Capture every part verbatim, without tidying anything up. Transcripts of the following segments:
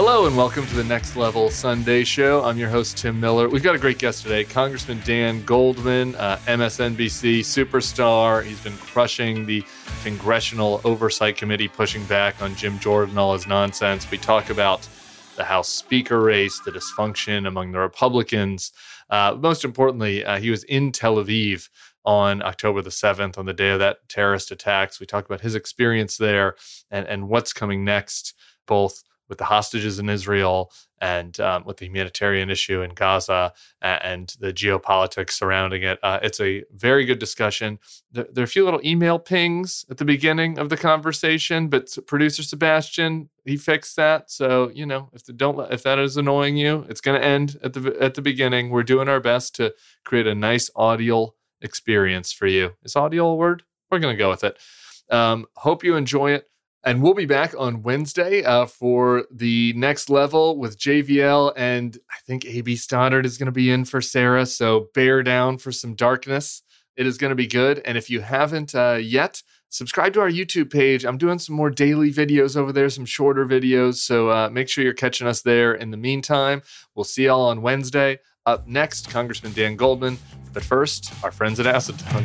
Hello and welcome to the Next Level Sunday Show. I'm your host, Tim Miller. We've got a great guest today, Congressman Dan Goldman, uh, M S N B C superstar. He's been crushing the Congressional Oversight Committee, pushing back on Jim Jordan, all his nonsense. We talk about the House Speaker race, the dysfunction among the Republicans. Uh, most importantly, uh, he was in Tel Aviv on October the seventh, on the day of that terrorist attacks. We talk about his experience there and, and what's coming next, both with the hostages in Israel and um, with the humanitarian issue in Gaza and, and the geopolitics surrounding it. Uh, it's a very good discussion. There, there are a few little email pings at the beginning of the conversation, but producer Sebastian, he fixed that. So, you know, if the don't if that is annoying you, it's going to end at the at the beginning. We're doing our best to create a nice audio experience for you. Is audio a word? We're going to go with it. Um, hope you enjoy it. And we'll be back on Wednesday uh, for the Next Level with J V L. And I think A B Stoddard is going to be in for Sarah. So bear down for some darkness. It is going to be good. And if you haven't uh, yet, subscribe to our YouTube page. I'm doing some more daily videos over there, some shorter videos. So uh, make sure you're catching us there. In the meantime, we'll see y'all on Wednesday. Up next, Congressman Dan Goldman. But first, our friends at Acid Tongue.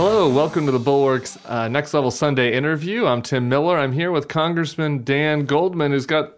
Hello, welcome to the Bulwark's uh, Next Level Sunday interview. I'm Tim Miller. I'm here with Congressman Dan Goldman, who's got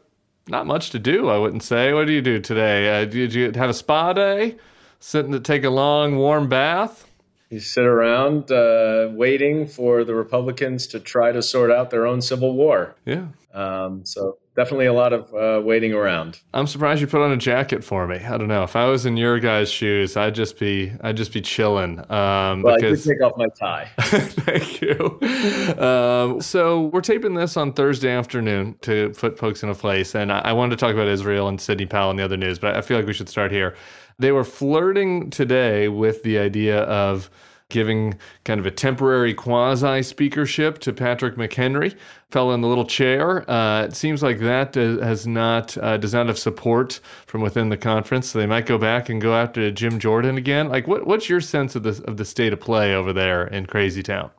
not much to do, I wouldn't say. What do you do today? Uh, did you have a spa day? Sitting to take a long, warm bath? You sit around uh, waiting for the Republicans to try to sort out their own civil war. Yeah. Um, so definitely a lot of uh, waiting around. I'm surprised you put on a jacket for me. I don't know. If I was in your guys' shoes, I'd just be I'd just be chilling. Um, well, because... I did take off my tie. Thank you. Um, so we're taping this on Thursday afternoon to put folks in a place. And I, I wanted to talk about Israel and Sidney Powell and the other news, but I feel like we should start here. They were flirting today with the idea of giving kind of a temporary quasi-speakership to Patrick McHenry, fell in the little chair. Uh, it seems like that has not uh, does not have support from within the conference, so they might go back and go after Jim Jordan again. Like, what what's your sense of the of the state of play over there in Crazy Town?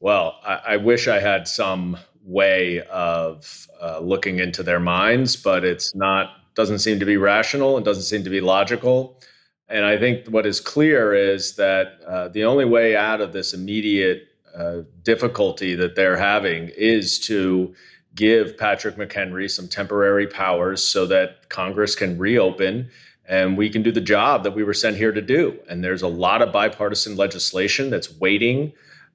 Well, I, I wish I had some way of uh, looking into their minds, but it's not doesn't seem to be rational and doesn't seem to be logical. And I think what is clear is that uh, the only way out of this immediate uh, difficulty that they're having is to give Patrick McHenry some temporary powers so that Congress can reopen and we can do the job that we were sent here to do. And there's a lot of bipartisan legislation that's waiting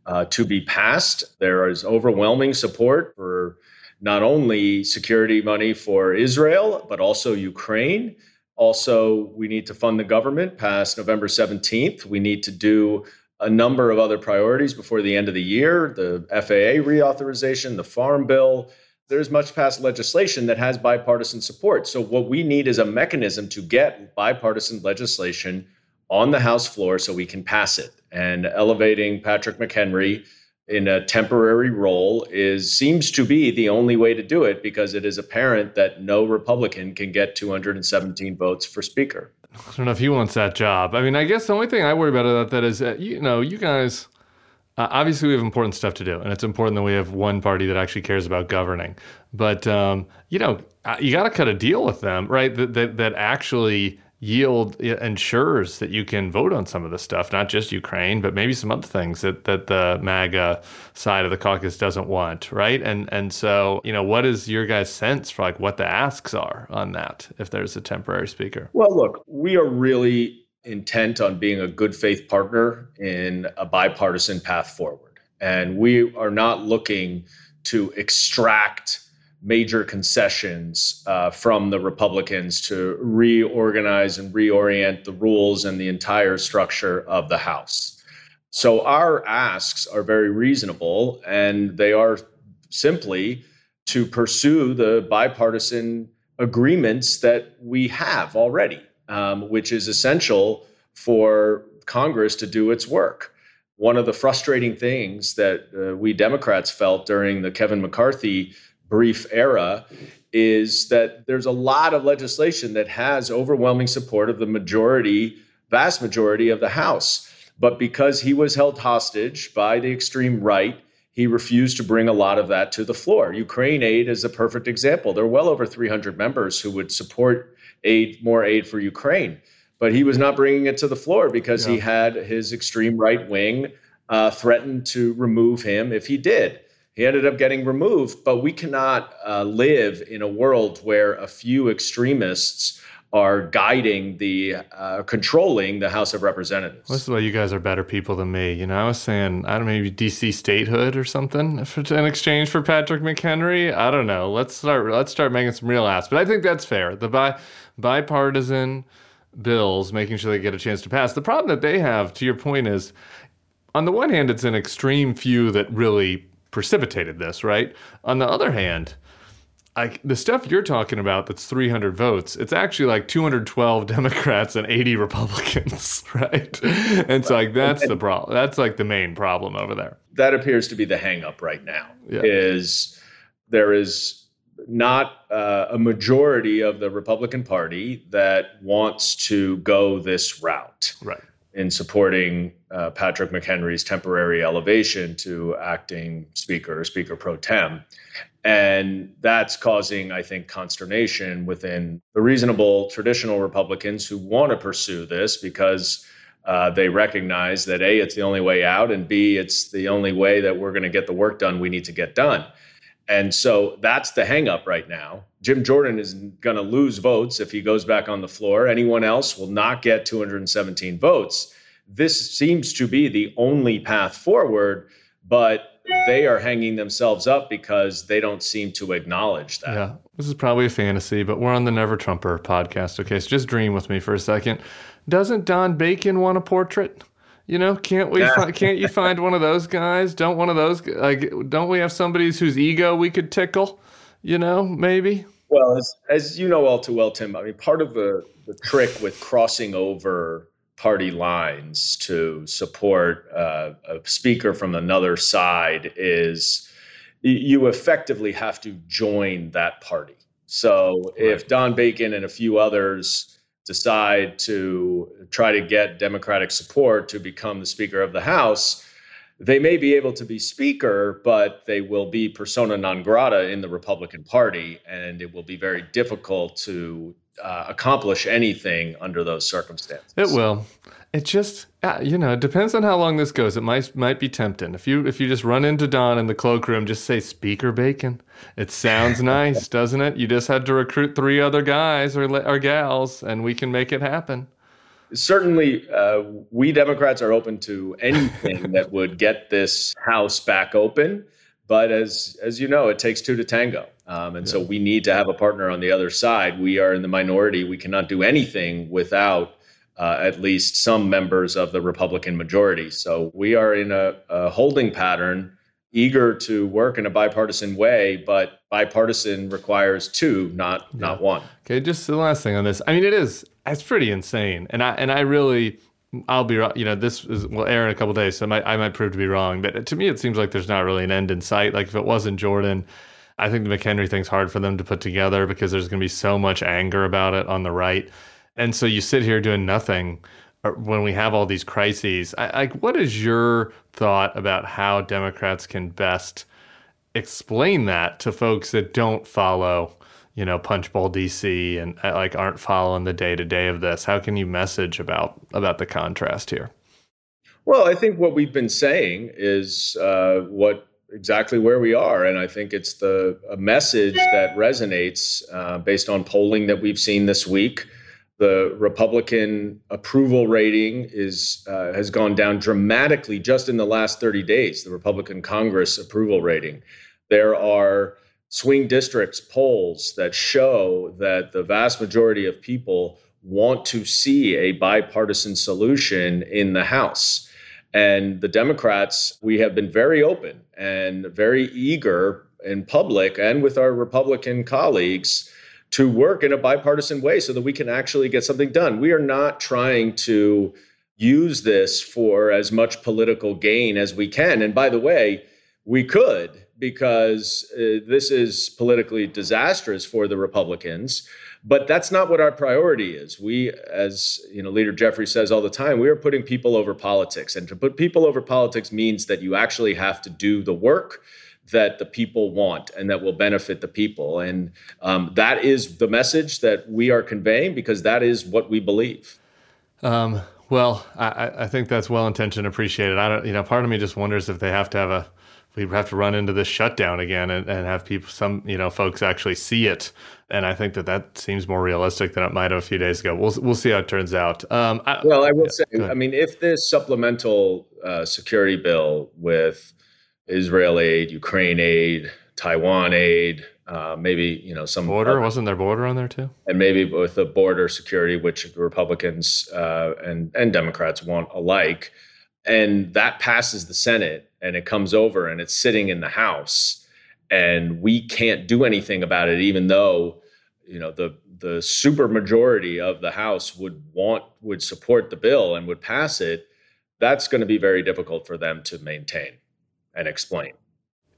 uh, to be passed. There is overwhelming support for not only security money for Israel, but also Ukraine. Also, we need to fund the government past November seventeenth. We need to do a number of other priorities before the end of the year, the F A A reauthorization, the Farm Bill. There's much past legislation that has bipartisan support. So what we need is a mechanism to get bipartisan legislation on the House floor so we can pass it. And elevating Patrick McHenry in a temporary role is seems to be the only way to do it, because it is apparent that no Republican can get two hundred seventeen votes for Speaker. I don't know if he wants that job. I mean, I guess the only thing I worry about about that is, that, you know, you guys, uh, obviously we have important stuff to do, and it's important that we have one party that actually cares about governing. But, um, you know, you got to cut a deal with them, right, that, that, that actually yield ensures that you can vote on some of the stuff, not just Ukraine, but maybe some other things that, that the MAGA side of the caucus doesn't want, right? And and so, you know, what is your guys' sense for like what the asks are on that if there's a temporary speaker? Well, look, we are really intent on being a good faith partner in a bipartisan path forward. And we are not looking to extract major concessions uh, from the Republicans to reorganize and reorient the rules and the entire structure of the House. So our asks are very reasonable, and they are simply to pursue the bipartisan agreements that we have already, um, which is essential for Congress to do its work. One of the frustrating things that uh, we Democrats felt during the Kevin McCarthy brief era is that there's a lot of legislation that has overwhelming support of the majority, vast majority of the House. But because he was held hostage by the extreme right, he refused to bring a lot of that to the floor. Ukraine aid is a perfect example. There are well over three hundred members who would support aid, more aid for Ukraine. But he was not bringing it to the floor because yeah. he had his extreme right wing uh, threatened to remove him if he did. He ended up getting removed, but we cannot uh, live in a world where a few extremists are guiding the, uh, controlling the House of Representatives. Well, this is why you guys are better people than me. You know, I was saying, I don't know, maybe D C statehood or something for, in exchange for Patrick McHenry. I don't know. Let's start, let's start making some real ass, but I think that's fair. The bi- bipartisan bills, making sure they get a chance to pass. The problem that they have, to your point, is on the one hand, it's an extreme few that really precipitated this, right? On the other hand, like the stuff you're talking about that's three hundred votes, it's actually like two hundred twelve Democrats and eighty Republicans, right? And so like that's the problem. That's like the main problem over there. That appears to be the hang up right now, yeah. is there is not uh, a majority of the Republican Party that wants to go this route. Right. In supporting uh, Patrick McHenry's temporary elevation to acting speaker or speaker pro tem. And that's causing, I think, consternation within the reasonable traditional Republicans who want to pursue this because uh, they recognize that, A, it's the only way out, and B, it's the only way that we're going to get the work done we need to get done. And so that's the hang up right now. Jim Jordan is going to lose votes if he goes back on the floor. Anyone else will not get two hundred seventeen votes. This seems to be the only path forward, but they are hanging themselves up because they don't seem to acknowledge that. Yeah, this is probably a fantasy, but we're on the Never Trumper podcast. Okay, so just dream with me for a second. Doesn't Don Bacon want a portrait? You know, can't we? Fi- can't you find one of those guys? Don't one of those? Like, don't we have somebody whose ego we could tickle? You know, maybe. Well, as, as you know all too well, Tim. I mean, part of the, the trick with crossing over party lines to support uh, a speaker from another side is you effectively have to join that party. So right. if Don Bacon and a few others decide to try to get Democratic support to become the Speaker of the House, they may be able to be Speaker, but they will be persona non grata in the Republican Party, and it will be very difficult to uh, accomplish anything under those circumstances. It will. It just, you know, it depends on how long this goes. It might might be tempting. If you if you just run into Don in the cloakroom, just say, Speaker Bacon. It sounds nice, doesn't it? You just had to recruit three other guys or, or gals, and we can make it happen. Certainly, uh, we Democrats are open to anything that would get this House back open. But as as you know, it takes two to tango. Um, and yeah. so we need to have a partner on the other side. We are in the minority. We cannot do anything without Uh, at least some members of the Republican majority. So we are in a, a holding pattern, eager to work in a bipartisan way, but bipartisan requires two, not yeah. not one. Okay, just the last thing on this. I mean, it is, it's pretty insane. And I and I really, I'll be, you know, this is, will air in a couple of days, so I might, I might prove to be wrong. But to me, it seems like there's not really an end in sight. Like if it wasn't Jordan, I think the McHenry thing's hard for them to put together because there's going to be so much anger about it on the right. And so you sit here doing nothing when we have all these crises. Like, what is your thought about how Democrats can best explain that to folks that don't follow, you know, Punchbowl D C and like aren't following the day to day of this? How can you message about about the contrast here? Well, I think what we've been saying is uh, what exactly where we are, and I think it's the a message that resonates uh, based on polling that we've seen this week. The Republican approval rating is uh, has gone down dramatically just in the last thirty days, the Republican Congress approval rating. There are swing districts polls that show that the vast majority of people want to see a bipartisan solution in the House. And the Democrats, we have been very open and very eager in public and with our Republican colleagues to work in a bipartisan way so that we can actually get something done. We are not trying to use this for as much political gain as we can. And by the way, we could, because uh, this is politically disastrous for the Republicans. But that's not what our priority is. We, as you know, Leader Jeffries says all the time, we are putting people over politics. And to put people over politics means that you actually have to do the work that the people want and that will benefit the people. And um, that is the message that we are conveying, because that is what we believe. Um, well, I, I think that's well-intentioned, appreciated. I don't, you know, part of me just wonders if they have to have a, if we have to run into this shutdown again and, and have people, some, you know, folks actually see it. And I think that that seems more realistic than it might have a few days ago. We'll we'll see how it turns out. Um, I, well, I will yeah, say, I mean, if this supplemental uh, security bill with Israel aid, Ukraine aid, Taiwan aid, uh, maybe, you know, some border, other, wasn't there border on there too? And maybe with the border security, which Republicans uh, and, and Democrats want alike. And that passes the Senate and it comes over and it's sitting in the House and we can't do anything about it, even though, you know, the, the super majority of the House would want, would support the bill and would pass it. That's going to be very difficult for them to maintain and explain.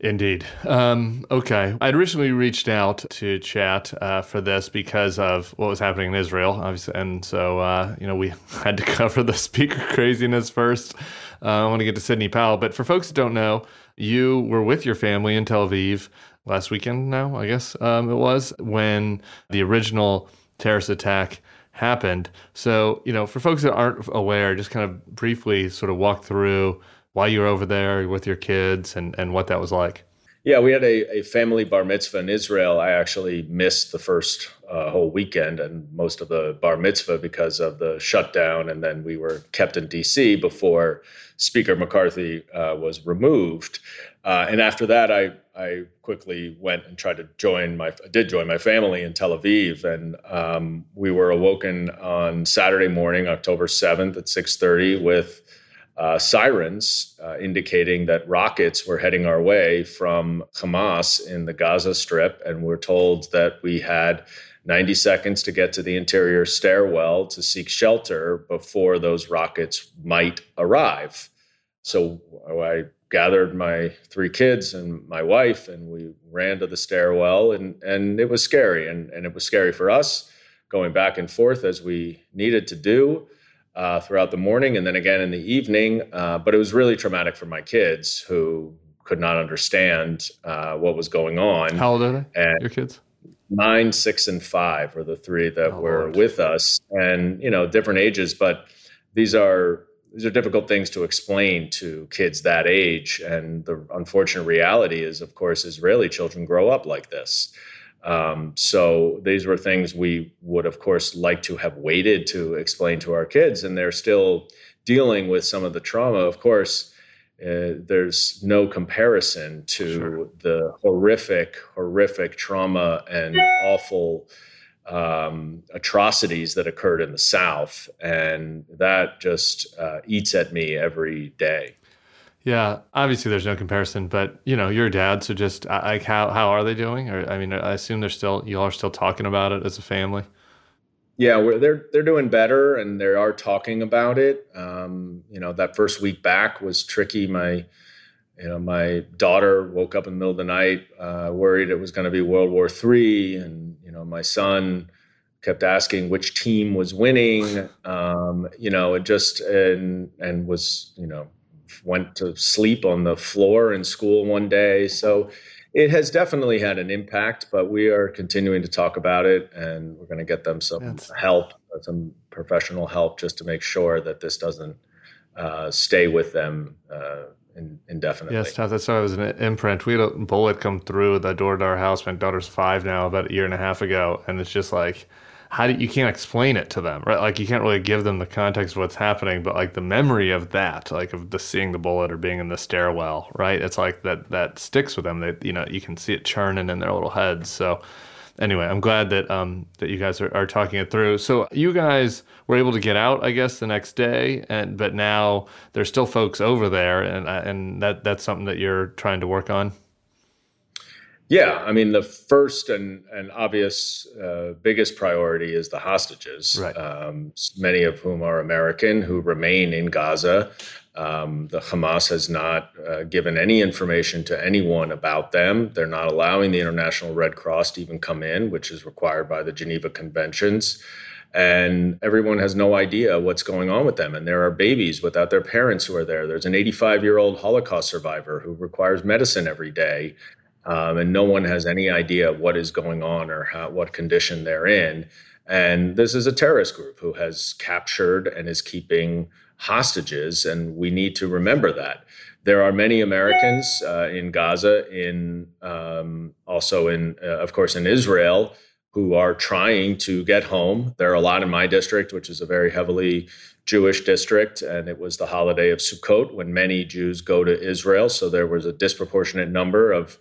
Indeed. Um, okay. I'd originally reached out to chat uh, for this because of what was happening in Israel, obviously. And so, uh, you know, we had to cover the speaker craziness first. Uh, I want to get to Sidney Powell. But for folks who don't know, you were with your family in Tel Aviv last weekend now, I guess um, it was, when the original terrorist attack happened. So, you know, for folks that aren't aware, just kind of briefly sort of walk through why you were over there with your kids and, and what that was like. Yeah, we had a, a family bar mitzvah in Israel. I actually missed the first uh, whole weekend and most of the bar mitzvah because of the shutdown. And then we were kept in D C before Speaker McCarthy uh, was removed. Uh, and after that, I I quickly went and tried to join my, I did join my family in Tel Aviv. And um, we were awoken on Saturday morning, October seventh at six thirty with Uh, sirens uh, indicating that rockets were heading our way from Hamas in the Gaza Strip. And we're told that we had ninety seconds to get to the interior stairwell to seek shelter before those rockets might arrive. So I gathered my three kids and my wife, and we ran to the stairwell, and, and it was scary. And, and it was scary for us, going back and forth as we needed to do. Uh, throughout the morning and then again in the evening. Uh, but it was really traumatic for my kids, who could not understand uh, what was going on. How old are they, and your kids? Nine, six, and five were the three that oh, were Lord. with us. And, you know, different ages, but these are these are difficult things to explain to kids that age. And the unfortunate reality is, of course, Israeli children grow up like this. Um, so these were things we would, of course, like to have waited to explain to our kids, and they're still dealing with some of the trauma. Of course, uh, there's no comparison to sure. the horrific, horrific trauma and awful um, atrocities that occurred in the South, and that just uh, eats at me every day. Yeah, obviously there's no comparison, but, you know, you're a dad, so just, like, how how are they doing? Or, I mean, I assume they're still, you all are still talking about it as a family? Yeah, we're, they're they're doing better, and they are talking about it. Um, you know, that first week back was tricky. My, you know, my daughter woke up in the middle of the night, uh, worried it was going to be World War Three, and, you know, my son kept asking which team was winning. Um, you know, it just, and and was, you know, went to sleep on the floor in school one day. So it has definitely had an impact, but we are continuing to talk about it, and we're going to get them some That's... help, some professional help, just to make sure that this doesn't uh, stay with them uh, in, indefinitely. Yes, that's why it was an imprint. We had a bullet come through the door to our house. My daughter's five now, about a year and a half ago, and it's just like, how do you can't explain it to them, right? Like, you can't really give them the context of what's happening, but like the memory of that, like of the seeing the bullet or being in the stairwell, right? It's like that that sticks with them. They, you know, you can see it churning in their little heads. So anyway, I'm glad that um that you guys are, are talking it through. So you guys were able to get out, I guess, the next day, and but now there's still folks over there, and and that that's something that you're trying to work on. Yeah, I mean, the first and, and obvious uh, biggest priority is the hostages, right. um, many of whom are American, who remain in Gaza. Um, the Hamas has not uh, given any information to anyone about them. They're not allowing the International Red Cross to even come in, which is required by the Geneva Conventions. And everyone has no idea what's going on with them. And there are babies without their parents who are there. There's an eighty-five-year-old Holocaust survivor who requires medicine every day. Um, and no one has any idea what is going on or how, what condition they're in. And this is a terrorist group who has captured and is keeping hostages, and we need to remember that. There are many Americans uh, in Gaza, in um, also in, uh, of course, in Israel, who are trying to get home. There are a lot in my district, which is a very heavily Jewish district, and it was the holiday of Sukkot when many Jews go to Israel. So there was a disproportionate number of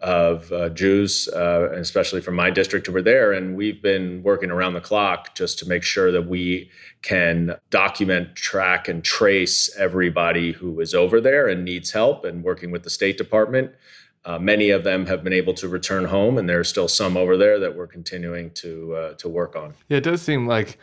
of uh, Jews, uh, especially from my district, who were there. And we've been working around the clock just to make sure that we can document, track, and trace everybody who is over there and needs help, and working with the State Department. Uh, many of them have been able to return home, and there's still some over there that we're continuing to uh, to work on. Yeah, it does seem like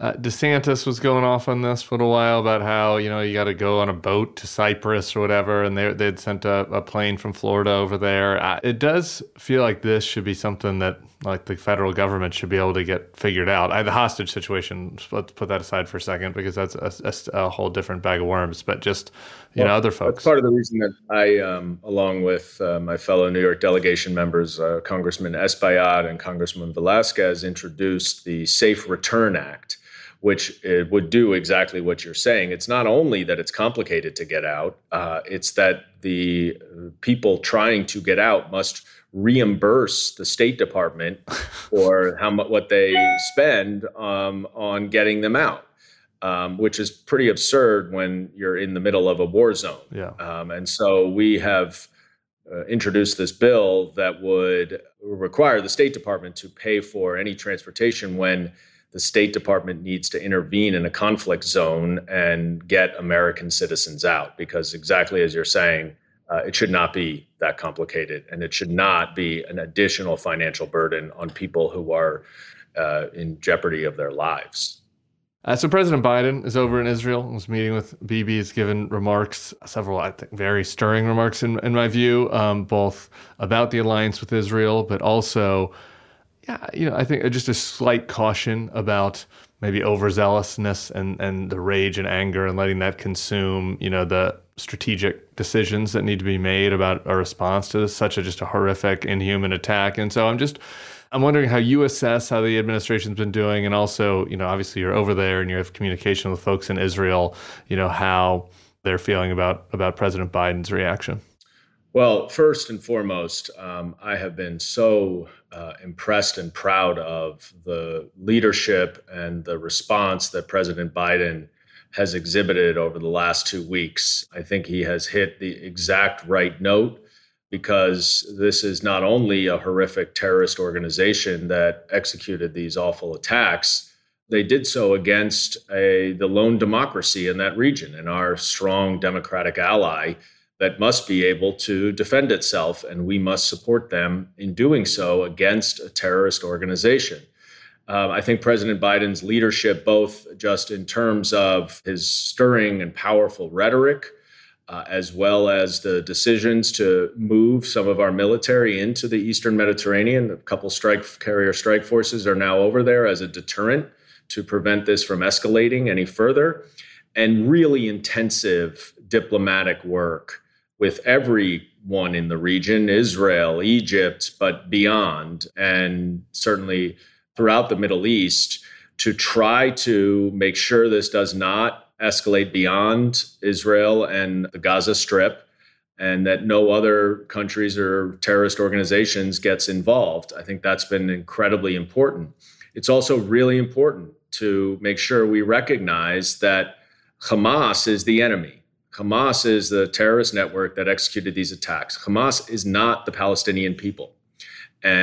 uh, DeSantis was going off on this for a while about how, you know, you got to go on a boat to Cyprus or whatever, and they, they'd sent a, a plane from Florida over there. Uh, it does feel like this should be something that, like, the federal government should be able to get figured out. I, the hostage situation, let's put that aside for a second, because that's a, a, a whole different bag of worms, but just... You know, other folks. That's part of the reason that I, um, along with uh, my fellow New York delegation members, uh, Congressman Espaillat and Congressman Velasquez, introduced the Safe Return Act, which it would do exactly what you're saying. It's not only that it's complicated to get out, uh, it's that the people trying to get out must reimburse the State Department for how much what they spend um, on getting them out. Um, which is pretty absurd when you're in the middle of a war zone. Yeah. Um, and so we have uh, introduced this bill that would require the State Department to pay for any transportation when the State Department needs to intervene in a conflict zone and get American citizens out. Because exactly as you're saying, uh, it should not be that complicated, and it should not be an additional financial burden on people who are uh, in jeopardy of their lives. Uh, so President Biden is over in Israel, was meeting with Bibi, has given remarks, several, I think, very stirring remarks in, in my view, um, both about the alliance with Israel, but also, yeah, you know, I think just a slight caution about maybe overzealousness and, and the rage and anger and letting that consume, you know, the strategic decisions that need to be made about a response to this, such a just a horrific, inhuman attack. And so I'm just... I'm wondering how you assess how the administration's been doing, and also, you know, obviously you're over there and you have communication with folks in Israel, you know, how they're feeling about, about President Biden's reaction. Well, first and foremost, um, I have been so uh, impressed and proud of the leadership and the response that President Biden has exhibited over the last two weeks. I think he has hit the exact right note, because this is not only a horrific terrorist organization that executed these awful attacks, they did so against a, the lone democracy in that region and our strong democratic ally that must be able to defend itself, and we must support them in doing so against a terrorist organization. Um, I think President Biden's leadership, both just in terms of his stirring and powerful rhetoric, Uh, as well as the decisions to move some of our military into the Eastern Mediterranean. A couple strike carrier strike forces are now over there as a deterrent to prevent this from escalating any further. And really intensive diplomatic work with everyone in the region, Israel, Egypt, but beyond, and certainly throughout the Middle East, to try to make sure this does not escalate beyond Israel and the Gaza Strip, and that no other countries or terrorist organizations gets involved. I think that's been incredibly important. It's also really important to make sure we recognize that Hamas is the enemy. Hamas is the terrorist network that executed these attacks. Hamas is not the Palestinian people.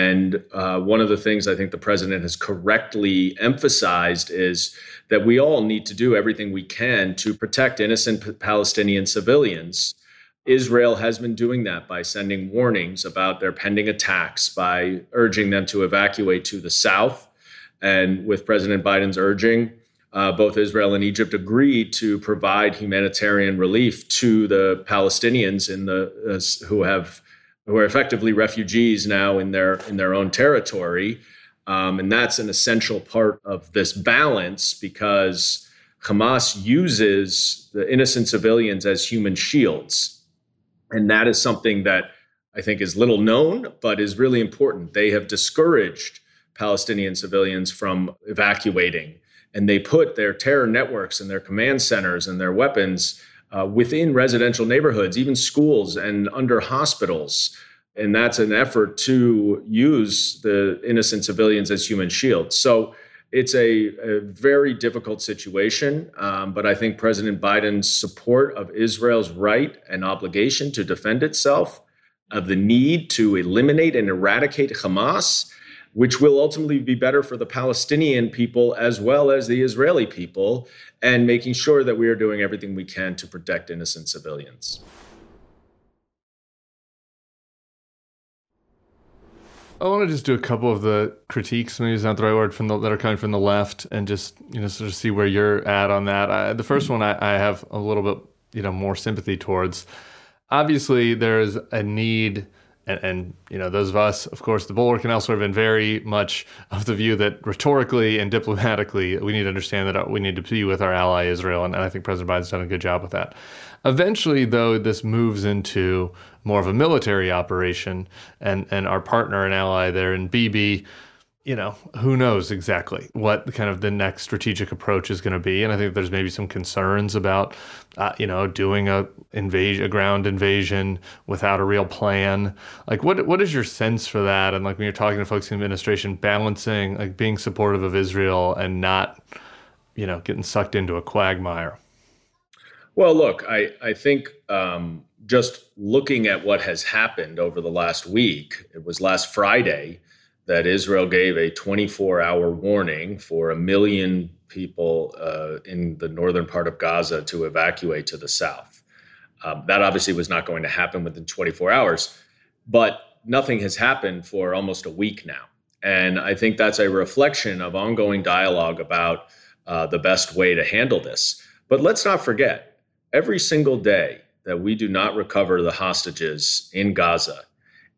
And uh, one of the things I think the president has correctly emphasized is that we all need to do everything we can to protect innocent Palestinian civilians Israel has been doing that by sending warnings about their pending attacks, by urging them to evacuate to the south. And with President Biden's urging, uh, both Israel and Egypt agreed to provide humanitarian relief to the Palestinians in the uh, who have who are effectively refugees now in their in their own territory. Um, and that's an essential part of this balance, because Hamas uses the innocent civilians as human shields. And that is something that I think is little known, but is really important. They have discouraged Palestinian civilians from evacuating, and they put their terror networks and their command centers and their weapons uh, within residential neighborhoods, even schools and under hospitals. And that's an effort to use the innocent civilians as human shields. So it's a, a very difficult situation, um, but I think President Biden's support of Israel's right and obligation to defend itself, of the need to eliminate and eradicate Hamas, which will ultimately be better for the Palestinian people as well as the Israeli people, and making sure that we are doing everything we can to protect innocent civilians. I want to just do a couple of the critiques, maybe it's not the right word, from the, that are coming from the left, and just, you know, sort of see where you're at on that. I, the first one I, I have a little bit, you know, more sympathy towards. Obviously, there is a need, and, and, you know, those of us, of course, the Bulwark and elsewhere have been very much of the view that rhetorically and diplomatically, we need to understand that we need to be with our ally Israel, and, and I think President Biden's done a good job with that. Eventually, though, this moves into more of a military operation, and, and our partner and ally there in Bibi, you know, who knows exactly what kind of the next strategic approach is going to be. And I think there's maybe some concerns about, uh, you know, doing a invasion, a ground invasion without a real plan. Like, what what is your sense for that? And like, when you're talking to folks in the administration, balancing like being supportive of Israel and not, you know, getting sucked into a quagmire. Well, look, I, I think um, just looking at what has happened over the last week, it was last Friday that Israel gave a twenty-four hour warning for a million people uh, in the northern part of Gaza to evacuate to the south. Um, that obviously was not going to happen within twenty-four hours, but nothing has happened for almost a week now. And I think that's a reflection of ongoing dialogue about uh, the best way to handle this. But let's not forget, every single day that we do not recover the hostages in Gaza,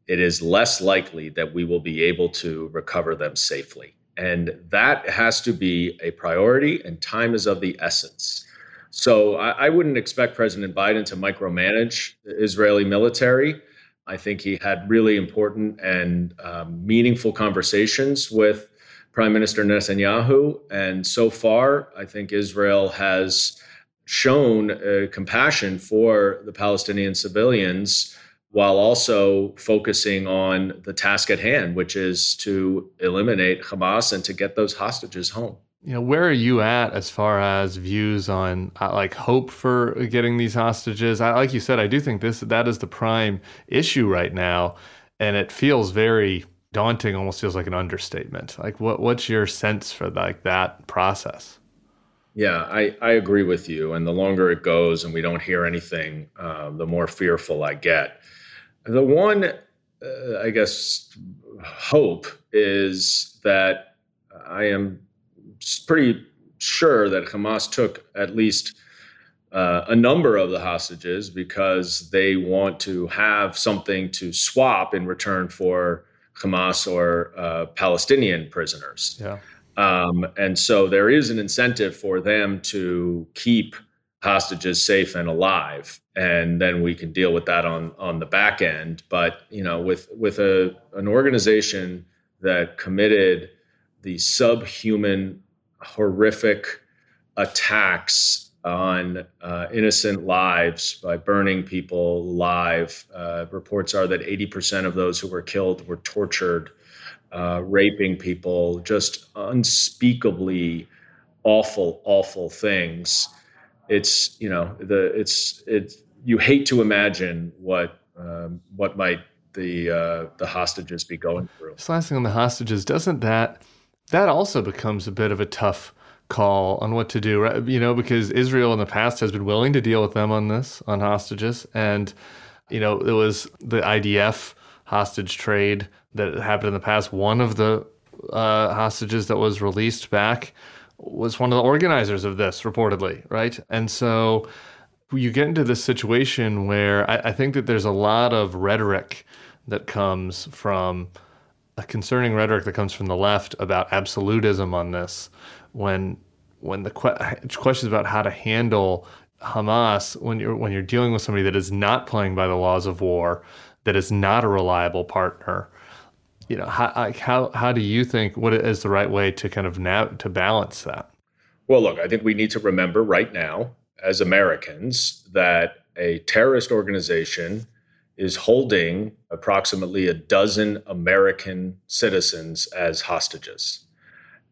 it is less likely that we will be able to recover them safely. And that has to be a priority, and time is of the essence. So I, I wouldn't expect President Biden to micromanage the Israeli military. I think he had really important and um, meaningful conversations with Prime Minister Netanyahu. And so far, I think Israel has shown uh, compassion for the Palestinian civilians, while also focusing on the task at hand, which is to eliminate Hamas and to get those hostages home. You know, where are you at as far as views on uh, like hope for getting these hostages? I, like you said, I do think this that is the prime issue right now, and it feels very daunting. Almost feels like an understatement. Like, what what's your sense for like that process? Yeah, I, I agree with you. And the longer it goes and we don't hear anything, uh, the more fearful I get. The one, uh, I guess, hope is that I am pretty sure that Hamas took at least uh, a number of the hostages because they want to have something to swap in return for Hamas or uh, Palestinian prisoners. Yeah. Um, and so there is an incentive for them to keep hostages safe and alive, and then we can deal with that on on the back end. But you know, with with a an organization that committed the subhuman, horrific attacks on uh, innocent lives by burning people alive, uh, reports are that eighty percent of those who were killed were tortured. Uh, raping people, just unspeakably awful, awful things. It's, you know, the it's it's you hate to imagine what um, what might the uh, the hostages be going through. This last thing on the hostages, doesn't that that also becomes a bit of a tough call on what to do, right? You know, because Israel in the past has been willing to deal with them on this, on hostages. And, you know, it was the I D F hostage trade that happened in the past. One of the uh, hostages that was released back was one of the organizers of this, reportedly, right? And so you get into this situation where I, I think that there's a lot of rhetoric that comes from, a concerning rhetoric that comes from the left about absolutism on this, when when the que- questions about how to handle Hamas, when you're when you're dealing with somebody that is not playing by the laws of war, that is not a reliable partner, you know, how how how do you think what is the right way to kind of nav- to balance that? Well, look, I think we need to remember right now as Americans that a terrorist organization is holding approximately a dozen American citizens as hostages.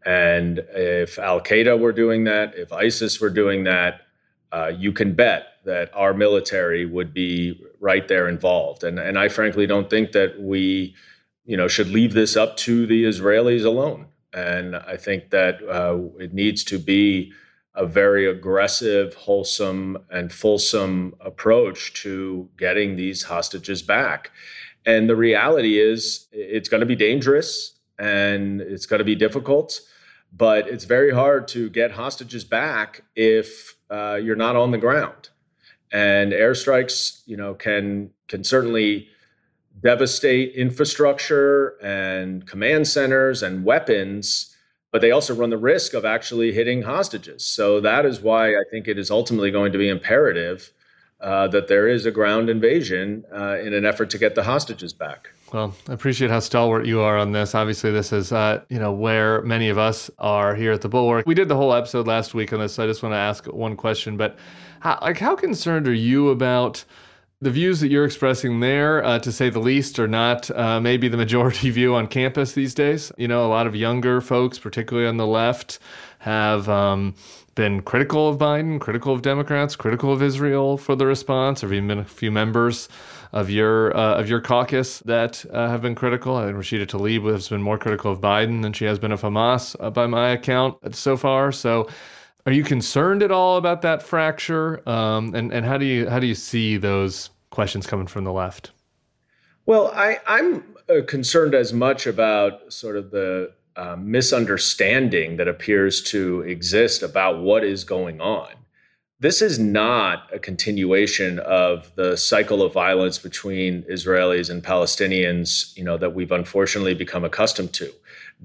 And if Al-Qaeda were doing that, if ISIS were doing that, uh, you can bet that our military would be right there involved. And, and I frankly don't think that we, you know, should leave this up to the Israelis alone. And I think that uh, it needs to be a very aggressive, wholesome, and fulsome approach to getting these hostages back. And the reality is it's going to be dangerous and it's going to be difficult, but it's very hard to get hostages back if uh, you're not on the ground. And airstrikes, you know, can can certainly devastate infrastructure and command centers and weapons, but they also run the risk of actually hitting hostages. So that is why I think it is ultimately going to be imperative uh, that there is a ground invasion uh, in an effort to get the hostages back. Well, I appreciate how stalwart you are on this. Obviously, this is uh, you know, where many of us are here at the Bulwark. We did the whole episode last week on this, so I just want to ask one question. But how, like, how concerned are you about the views that you're expressing there, uh, to say the least, are not uh, maybe the majority view on campus these days? You know, a lot of younger folks, particularly on the left, have um, been critical of Biden, critical of Democrats, critical of Israel for the response. There have even been a few members of your uh, of your caucus that uh, have been critical. I think Rashida Tlaib has been more critical of Biden than she has been of Hamas, uh, by my account, so far. So are you concerned at all about that fracture? Um, and and how do you how do you see those questions coming from the left? Well, I, I'm uh, concerned as much about sort of the uh, misunderstanding that appears to exist about what is going on. This is not a continuation of the cycle of violence between Israelis and Palestinians, you know, that we've unfortunately become accustomed to.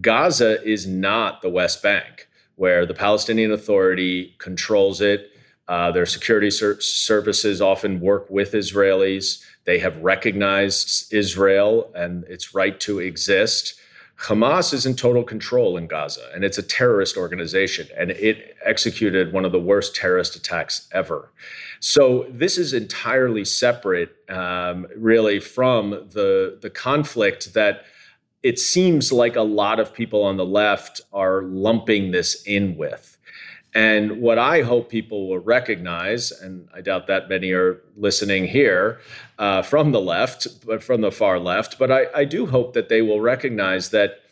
Gaza is not the West Bank, where the Palestinian Authority controls it. Uh, their security ser- services often work with Israelis. They have recognized Israel and its right to exist. Hamas is in total control in Gaza, and it's a terrorist organization, and it executed one of the worst terrorist attacks ever. So this is entirely separate, um, really, from the, the conflict that it seems like a lot of people on the left are lumping this in with. And what I hope people will recognize, and I doubt that many are listening here uh, from the left, but from the far left, but I, I do hope that they will recognize that,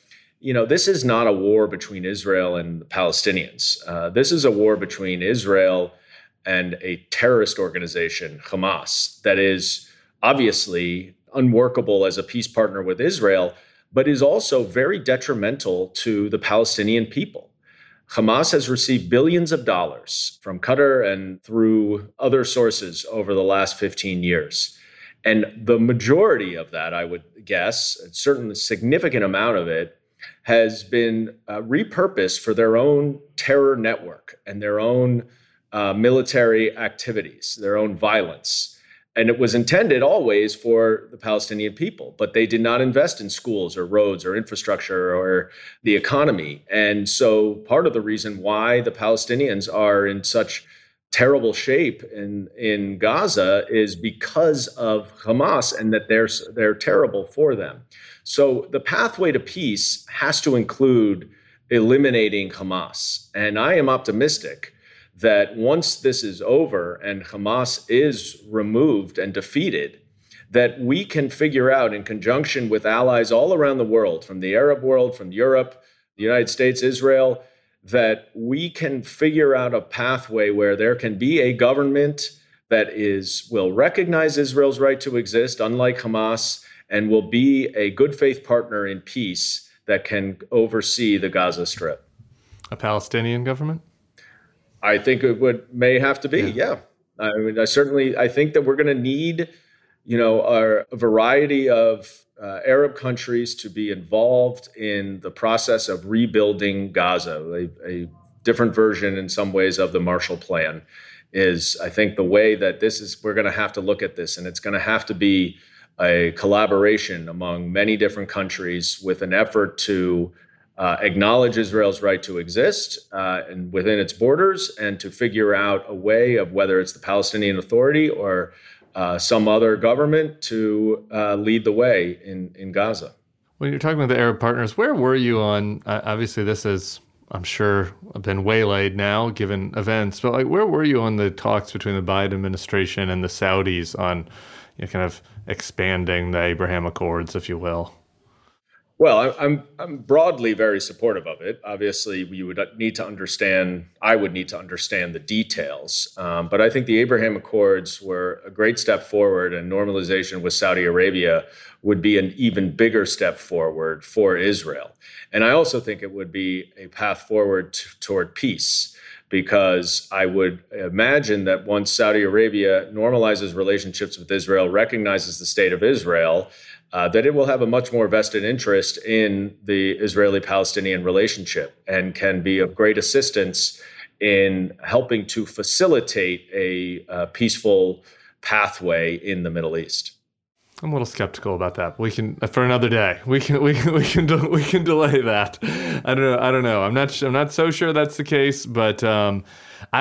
you know, this is not a war between Israel and the Palestinians. Uh, this is a war between Israel and a terrorist organization, Hamas, that is obviously unworkable as a peace partner with Israel, but is also very detrimental to the Palestinian people. Hamas has received billions of dollars from Qatar and through other sources over the last fifteen years. And the majority of that, I would guess, a certain significant amount of it, has been uh, repurposed for their own terror network and their own uh, military activities, their own violence. And it was intended always for the Palestinian people, but they did not invest in schools or roads or infrastructure or the economy. And so part of the reason why the Palestinians are in such terrible shape in, in Gaza is because of Hamas and that they're, they're terrible for them. So the pathway to peace has to include eliminating Hamas. And I am optimistic that once this is over and Hamas is removed and defeated, that we can figure out in conjunction with allies all around the world, from the Arab world, from Europe, the United States, Israel, that we can figure out a pathway where there can be a government that is will recognize Israel's right to exist, unlike Hamas, and will be a good faith partner in peace that can oversee the Gaza Strip. A Palestinian government? I think it would may have to be, yeah. yeah. I mean, I certainly, I think that we're going to need, you know, a, a variety of uh, Arab countries to be involved in the process of rebuilding Gaza. A, a different version in some ways of the Marshall Plan is, I think, the way that this is, we're going to have to look at this, and it's going to have to be a collaboration among many different countries with an effort to Uh, acknowledge Israel's right to exist uh, and within its borders, and to figure out a way of whether it's the Palestinian Authority or uh, some other government to uh, lead the way in, in Gaza. When you're talking about the Arab partners, where were you on, uh, obviously this has, I'm sure, been waylaid now given events, but like, where were you on the talks between the Biden administration and the Saudis on, you know, kind of expanding the Abraham Accords, if you will? Well, I'm I'm broadly very supportive of it. Obviously, we would need to understand, I would need to understand the details. Um, but I think the Abraham Accords were a great step forward, and normalization with Saudi Arabia would be an even bigger step forward for Israel. And I also think it would be a path forward t- toward peace, because I would imagine that once Saudi Arabia normalizes relationships with Israel, recognizes the state of Israel, Uh, that it will have a much more vested interest in the Israeli-Palestinian relationship and can be of great assistance in helping to facilitate a uh, peaceful pathway in the Middle East. I'm a little skeptical about that. We can for another day. We can we can we can de- we can delay that. I don't know. I don't know. I'm not sh- I'm not so sure that's the case, but um,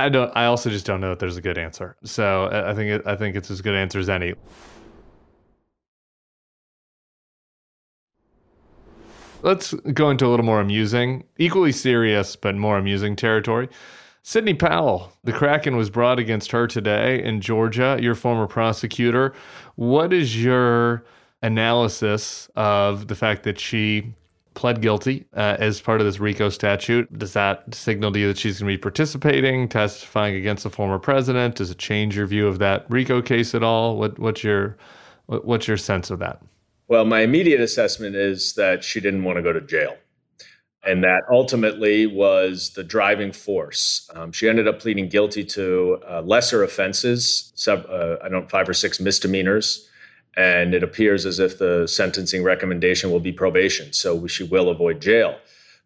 I don't. I also just don't know if there's a good answer. So I think it, I think it's as good an answer as any. Let's go into a little more amusing, equally serious, but more amusing territory. Sidney Powell, the Kraken was brought against her today in Georgia, your former prosecutor. What is your analysis of the fact that she pled guilty uh, as part of this RICO statute? Does that signal to you that she's going to be participating, testifying against the former president? Does it change your view of that RICO case at all? What, what's your, what, what's your sense of that? Well, my immediate assessment is that she didn't want to go to jail, and that ultimately was the driving force. Um, she ended up pleading guilty to uh, lesser offenses, sub, uh, I don't know, five or six misdemeanors, and it appears as if the sentencing recommendation will be probation, so she will avoid jail.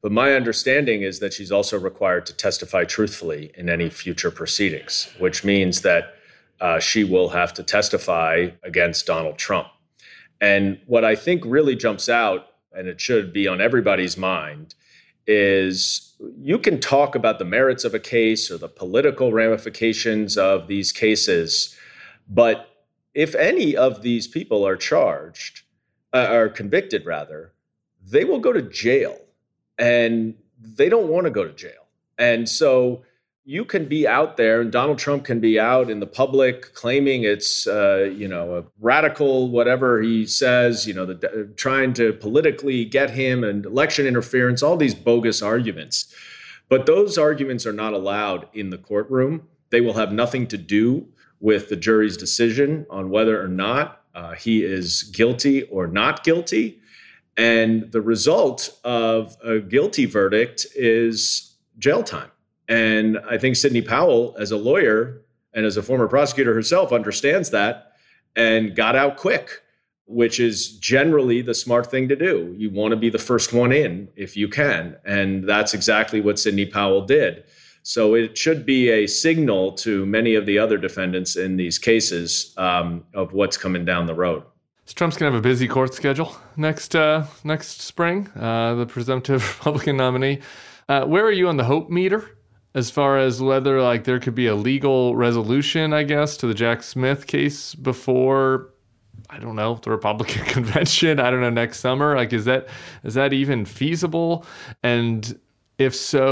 But my understanding is that she's also required to testify truthfully in any future proceedings, which means that uh, she will have to testify against Donald Trump. And what I think really jumps out, and it should be on everybody's mind, is you can talk about the merits of a case or the political ramifications of these cases, but if any of these people are charged, uh, are convicted rather, they will go to jail, and they don't want to go to jail. And so you can be out there, and Donald Trump can be out in the public claiming it's, uh, you know, a radical, whatever he says, you know, the, uh, trying to politically get him and election interference, all these bogus arguments. But those arguments are not allowed in the courtroom. They will have nothing to do with the jury's decision on whether or not uh, he is guilty or not guilty. And the result of a guilty verdict is jail time. And I think Sidney Powell, as a lawyer and as a former prosecutor herself, understands that and got out quick, which is generally the smart thing to do. You want to be the first one in if you can. And that's exactly what Sidney Powell did. So it should be a signal to many of the other defendants in these cases um, of what's coming down the road. Trump's going to have a busy court schedule next, uh, next spring, uh, the presumptive Republican nominee. Uh, where are you on the hope meter? As far as whether like there could be a legal resolution, I guess, to the Jack Smith case before, I don't know, the Republican convention, I don't know, next summer. Like, is that is that even feasible? And if so,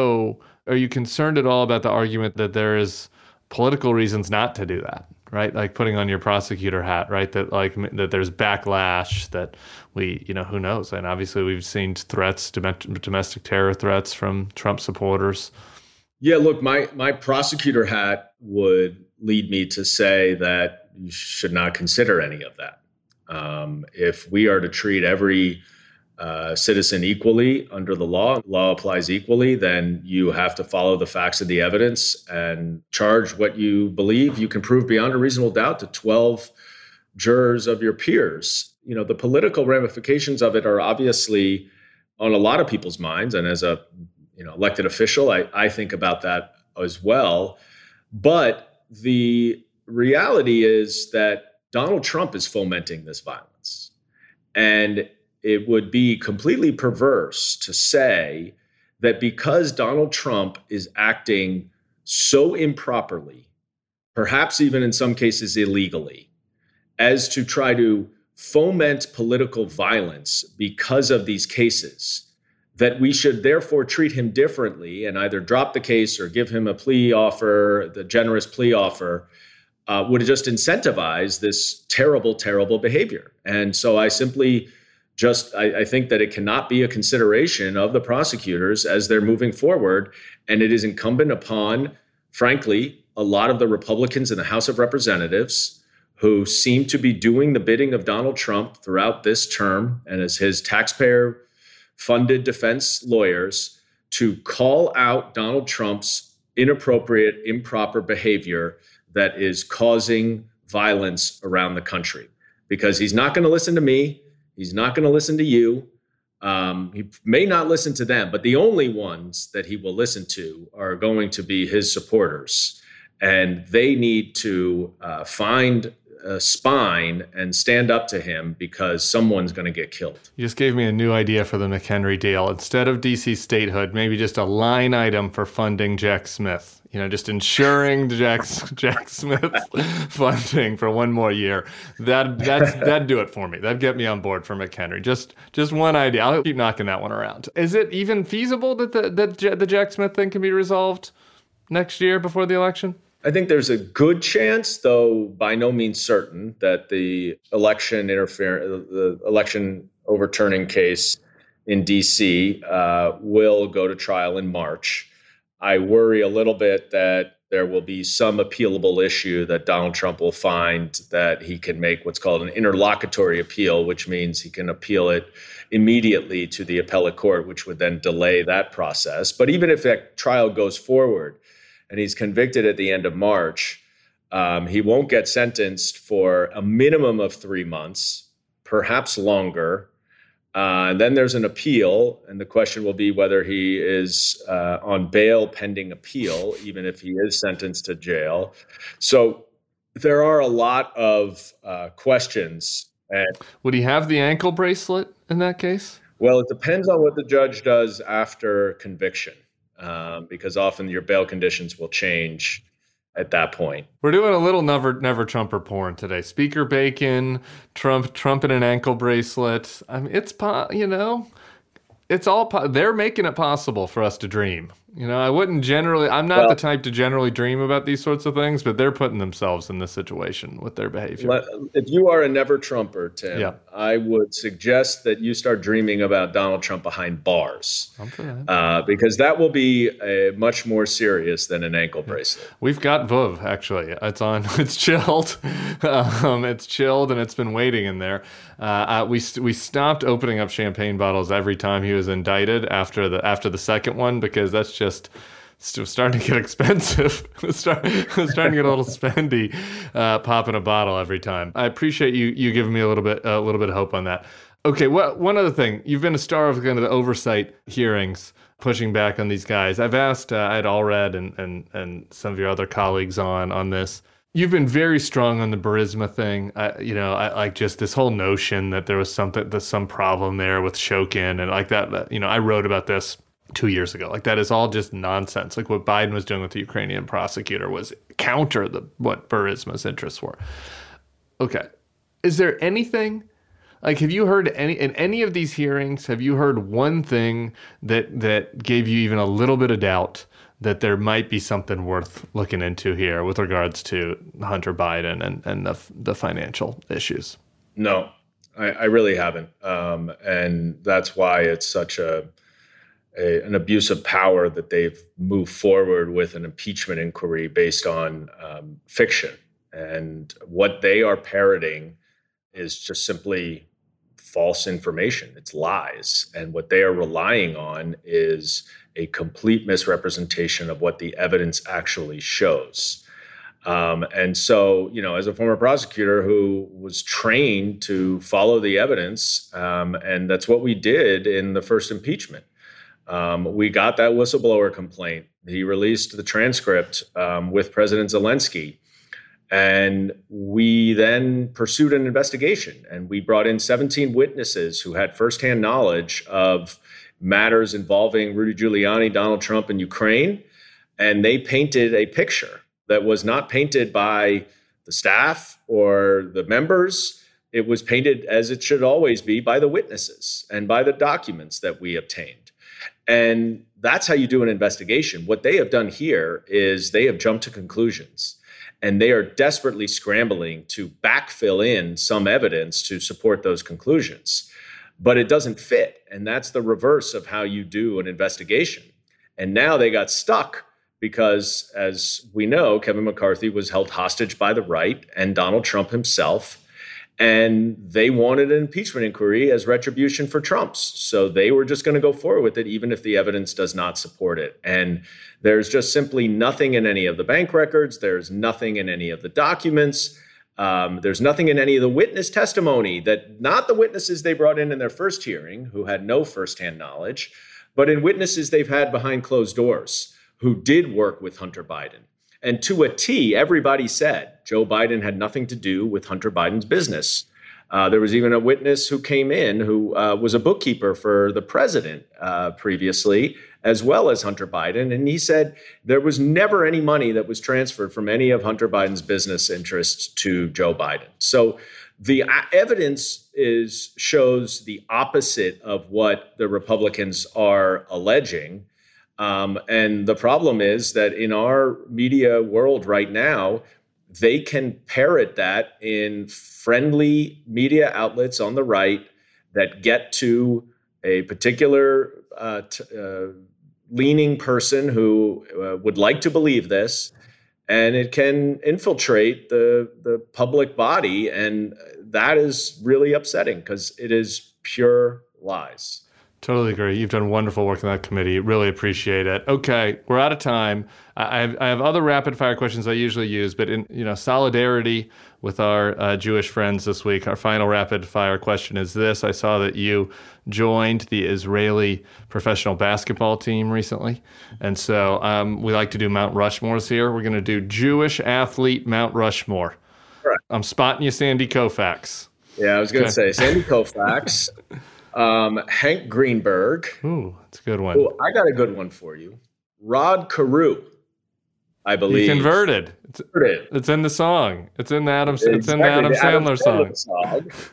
are you concerned at all about the argument that there is political reasons not to do that? right? Like putting on your prosecutor hat, right? That like that there's backlash, that we, you know, who knows? And obviously we've seen threats, domestic terror threats from Trump supporters. Yeah, look, my my prosecutor hat would lead me to say that you should not consider any of that. Um, if we are to treat every uh, citizen equally under the law, law applies equally, then you have to follow the facts of the evidence and charge what you believe you can prove beyond a reasonable doubt to twelve jurors of your peers. You know, the political ramifications of it are obviously on a lot of people's minds. And as a, you know, elected official, I, I think about that as well. But the reality is that Donald Trump is fomenting this violence. And it would be completely perverse to say that because Donald Trump is acting so improperly, perhaps even in some cases illegally, as to try to foment political violence because of these cases, that we should therefore treat him differently and either drop the case or give him a plea offer, the generous plea offer, Uh, would just incentivize this terrible, terrible behavior. And so I simply just, I, I think that it cannot be a consideration of the prosecutors as they're moving forward. And it is incumbent upon, frankly, a lot of the Republicans in the House of Representatives who seem to be doing the bidding of Donald Trump throughout this term and as his taxpayer-funded defense lawyers to call out Donald Trump's inappropriate, improper behavior that is causing violence around the country, because he's not going to listen to me. He's not going to listen to you. Um, he may not listen to them, but the only ones that he will listen to are going to be his supporters. And they need to uh, find a spine and stand up to him, because someone's going to get killed. You just gave me a new idea for the McHenry deal. Instead of D C statehood, maybe just a line item for funding Jack Smith. You know, just ensuring Jack Jack Smith's funding for one more year. That that's that'd do it for me. That'd get me on board for McHenry. Just just one idea. I'll keep knocking that one around. Is it even feasible that the that the Jack Smith thing can be resolved next year before the election? I think there's a good chance, though by no means certain, that the election interference, the election overturning case in D C uh, will go to trial in March. I worry a little bit that there will be some appealable issue that Donald Trump will find that he can make what's called an interlocutory appeal, which means he can appeal it immediately to the appellate court, which would then delay that process. But even if that trial goes forward and he's convicted at the end of March, um, he won't get sentenced for a minimum of three months, perhaps longer. Uh, and then there's an appeal, and the question will be whether he is uh, on bail pending appeal, even if he is sentenced to jail. So there are a lot of uh, questions. And would he have the ankle bracelet in that case? Well, it depends on what the judge does after conviction, um, because often your bail conditions will change at that point. We're doing a little never never Trumper porn today. Speaker Bacon, Trump, Trump in an ankle bracelet. I mean, it's, po- you know, it's all, po- they're making it possible for us to dream. You know, I wouldn't generally, I'm not well, the type to generally dream about these sorts of things, but they're putting themselves in this situation with their behavior. If you are a never Trumper, Tim, yeah. I would suggest that you start dreaming about Donald Trump behind bars, uh, because that will be a much more serious than an ankle bracelet. We've got V U V, actually. It's on, it's chilled. um, it's chilled and it's been waiting in there. Uh, uh, we we stopped opening up champagne bottles every time he was indicted after the after the second one, because that's just starting to get expensive. It's starting to get a little spendy, uh, popping a bottle every time. I appreciate you you giving me a little bit a little bit of hope on that. Okay, well, one other thing. You've been a star of kind of the oversight hearings, pushing back on these guys. I've asked, uh, I had Allred and and and some of your other colleagues on on this. You've been very strong on the Burisma thing. I, you know, I like just this whole notion that there was something, there's some problem there with Shokin and like that. You know, I wrote about this two years ago. Like that is all just nonsense. Like what Biden was doing with the Ukrainian prosecutor was counter the what Burisma's interests were. Okay. Is there anything, like have you heard any, in any of these hearings, have you heard one thing that that gave you even a little bit of doubt that there might be something worth looking into here with regards to Hunter Biden and, and the, the financial issues? No, I, I really haven't. Um, and that's why it's such a, a an abuse of power that they've moved forward with an impeachment inquiry based on um, fiction. And what they are parroting is just simply false information. It's lies. And what they are relying on is a complete misrepresentation of what the evidence actually shows. Um, and so, you know, as a former prosecutor who was trained to follow the evidence, um, and that's what we did in the first impeachment. Um, we got that whistleblower complaint. He released the transcript um, with President Zelensky. And we then pursued an investigation, and we brought in seventeen witnesses who had firsthand knowledge of matters involving Rudy Giuliani, Donald Trump, and Ukraine. And they painted a picture that was not painted by the staff or the members. It was painted, as it should always be, by the witnesses and by the documents that we obtained. And that's how you do an investigation. What they have done here is they have jumped to conclusions. And they are desperately scrambling to backfill in some evidence to support those conclusions. But it doesn't fit. And that's the reverse of how you do an investigation. And now they got stuck because, as we know, Kevin McCarthy was held hostage by the right and Donald Trump himself. And they wanted an impeachment inquiry as retribution for Trump's. So they were just going to go forward with it, even if the evidence does not support it. And there's just simply nothing in any of the bank records. There's nothing in any of the documents. Um, there's nothing in any of the witness testimony that not the witnesses they brought in in their first hearing, who had no firsthand knowledge, but in witnesses they've had behind closed doors who did work with Hunter Biden. And to a T, everybody said Joe Biden had nothing to do with Hunter Biden's business. Uh, there was even a witness who came in who uh, was a bookkeeper for the president uh, previously, as well as Hunter Biden. And he said there was never any money that was transferred from any of Hunter Biden's business interests to Joe Biden. So the evidence is shows the opposite of what the Republicans are alleging. Um, and the problem is that in our media world right now, they can parrot that in friendly media outlets on the right that get to a particular uh, t- uh, leaning person who uh, would like to believe this. And it can infiltrate the, the public body. And that is really upsetting because it is pure lies. Totally agree. You've done wonderful work on that committee. Really appreciate it. Okay, we're out of time. I have, I have other rapid-fire questions I usually use, but in you know solidarity with our uh, Jewish friends this week, our final rapid-fire question is this. I saw that you joined the Israeli professional basketball team recently, and so um, we like to do Mount Rushmores here. We're going to do Jewish athlete Mount Rushmore. All right. I'm spotting you, Sandy Koufax. Yeah, I was going to okay. say Sandy Koufax. Um, Hank Greenberg. Ooh, that's a good one. Ooh, I got a good one for you. Rod Carew, I believe. He converted. It's, converted. It's in the song. It's in the Adam, exactly. it's in the Adam, the Adam Sandler, Sandler song.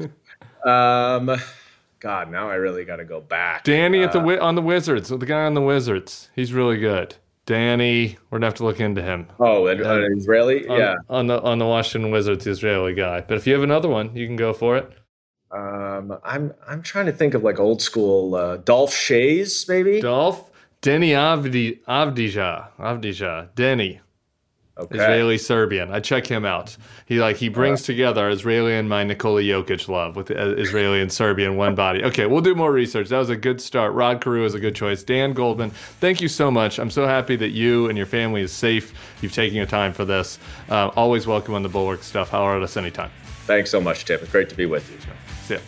song. um, God, now I really got to go back. Danny uh, at the on the Wizards, the guy on the Wizards. He's really good. Danny, we're going to have to look into him. Oh, an uh, Israeli? On, yeah. On the, on the Washington Wizards, the Israeli guy. But if you have another one, you can go for it. Um, I'm I'm trying to think of like old school uh, Dolph Shays, maybe? Dolph, Denny Avdi, Avdija, Avdija, Denny, okay. Israeli Serbian. I check him out. He like he brings uh, together Israeli and my Nikola Jokic love with uh, Israeli and Serbian one body. Okay, we'll do more research. That was a good start. Rod Carew is a good choice. Dan Goldman, thank you so much. I'm so happy that you and your family is safe. You've taken your time for this. Uh, always welcome on the Bulwark stuff. Holler at us anytime. Thanks so much, Tim. It's great to be with you. Yeah.